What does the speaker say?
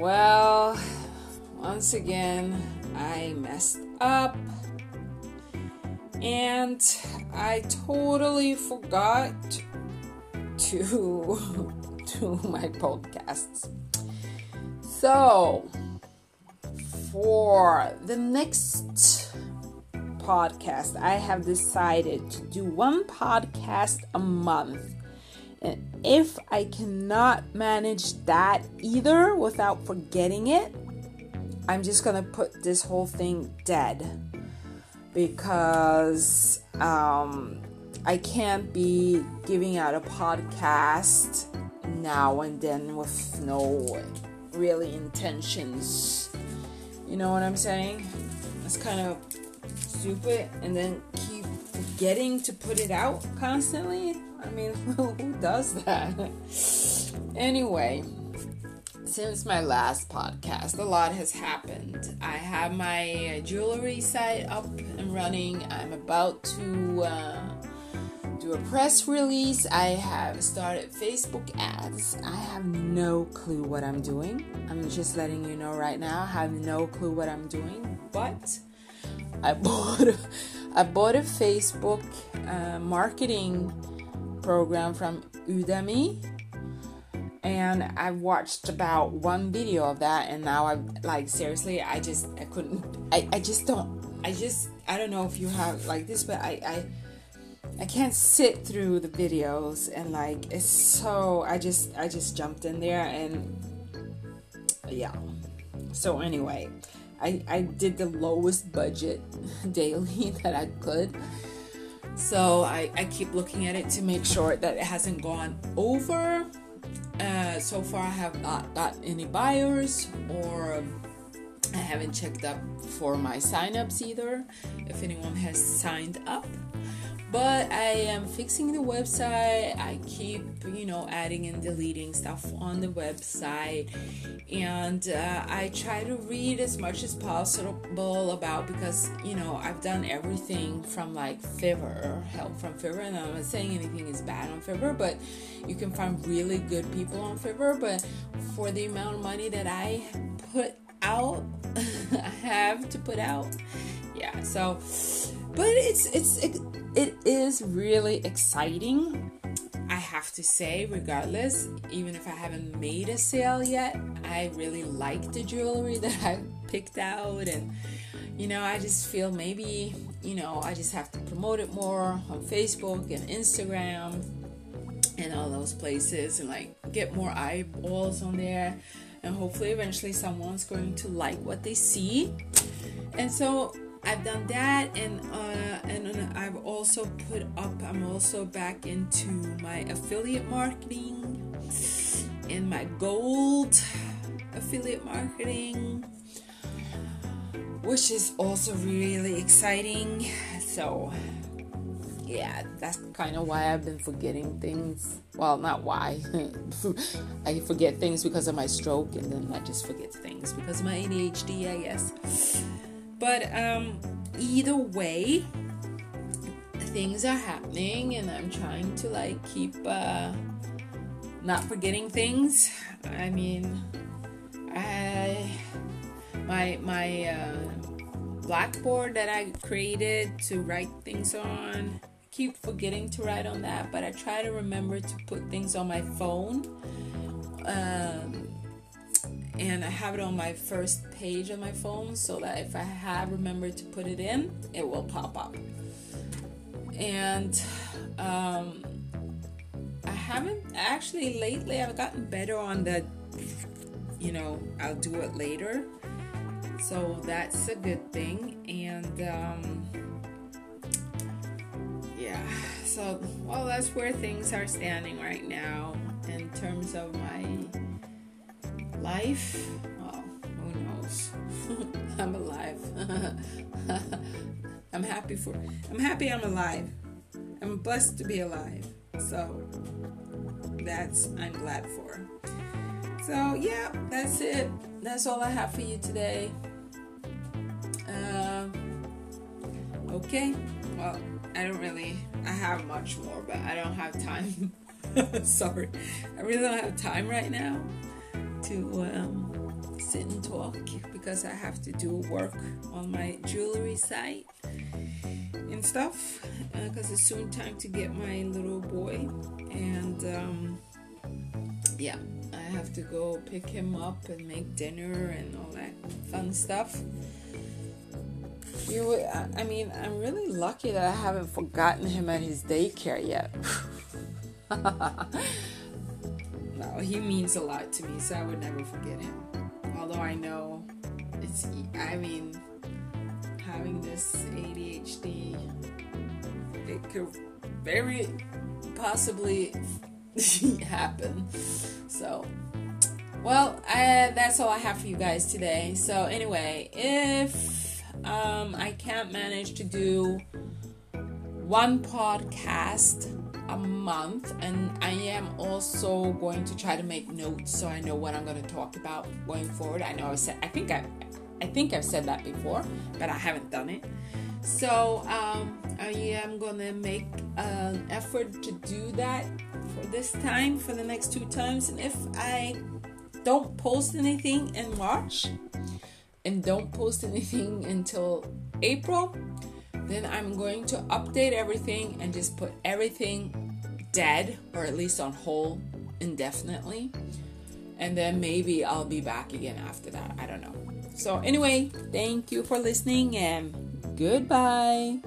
Well, once again, I messed up and I totally forgot to do my podcasts. So, for the next podcast, I have decided to do one podcast a month. And if I cannot manage that either without forgetting it, I'm just going to put this whole thing dead. Because I can't be giving out a podcast now and then with no really intentions. You know what I'm saying? It's kind of stupid, and then keep forgetting to put it out constantly. I mean, who does that? Anyway, since my last podcast, a lot has happened. I have my jewelry site up and running. I'm about to do a press release. I have started Facebook ads. I have no clue what I'm doing. I'm just letting you know right now. I have no clue what I'm doing, but I bought a Facebook marketing program from Udemy, and I watched about one video of that, and now I'm like, seriously, I don't know if you have like this, but I can't sit through the videos, and like, it's so, I just jumped in there, and yeah. So anyway, I did the lowest budget daily that I could. So I keep looking at it to make sure that it hasn't gone over. So far, I have not got any buyers, or I haven't checked up for my signups either, if anyone has signed up. But I am fixing the website. I keep, adding and deleting stuff on the website. And I try to read as much as possible about, because, I've done everything from like Fiverr, help from Fiverr. And I'm not saying anything is bad on Fiverr, but you can find really good people on Fiverr. But for the amount of money that I put out, I have to put out. Yeah, so, but it is really exciting, I have to say, regardless, even if I haven't made a sale yet. I really like the jewelry that I picked out, and I just feel maybe, I just have to promote it more on Facebook and Instagram and all those places, and like get more eyeballs on there, and hopefully eventually someone's going to like what they see. And so I've done that, and I've also put up, I'm also back into my affiliate marketing and my gold affiliate marketing, which is also really exciting. So yeah, that's kind of why I've been forgetting things. Well, not why. I forget things because of my stroke, and then I just forget things because of my ADHD, I guess. But either way, things are happening, and I'm trying to like keep not forgetting things. I mean, my blackboard that I created to write things on, keep forgetting to write on that, but I try to remember to put things on my phone, and I have it on my first page of my phone, so that if I have remembered to put it in, it will pop up. And I haven't actually lately, I've gotten better on the, I'll do it later, so that's a good thing. And yeah, so, well, that's where things are standing right now in terms of my life. Well, who knows? I'm alive. I'm happy I'm alive. I'm blessed to be alive. So I'm glad for. So yeah, that's it. That's all I have for you today. Okay. Well, I have much more, but I don't have time. Sorry. I really don't have time right now to sit and talk because I have to do work on my jewelry side and stuff because it's soon time to get my little boy, and yeah, I have to go pick him up and make dinner and all that fun stuff. I mean, I'm really lucky that I haven't forgotten him at his daycare yet. No, he means a lot to me, so I would never forget him. Although I know it's, I mean, having this ADHD, it could very possibly happen. So, well, that's all I have for you guys today. So anyway, if I can't manage to do one podcast a month, and I am also going to try to make notes so I know what I'm going to talk about going forward. I know I said, I think I've said that before, but I haven't done it. So I am going to make an effort to do that for this time, for the next 2 times, and if I don't post anything in March, and don't post anything until April, then I'm going to update everything and just put everything dead, or at least on hold indefinitely, and then maybe I'll be back again after that. I don't know. So anyway, thank you for listening and goodbye.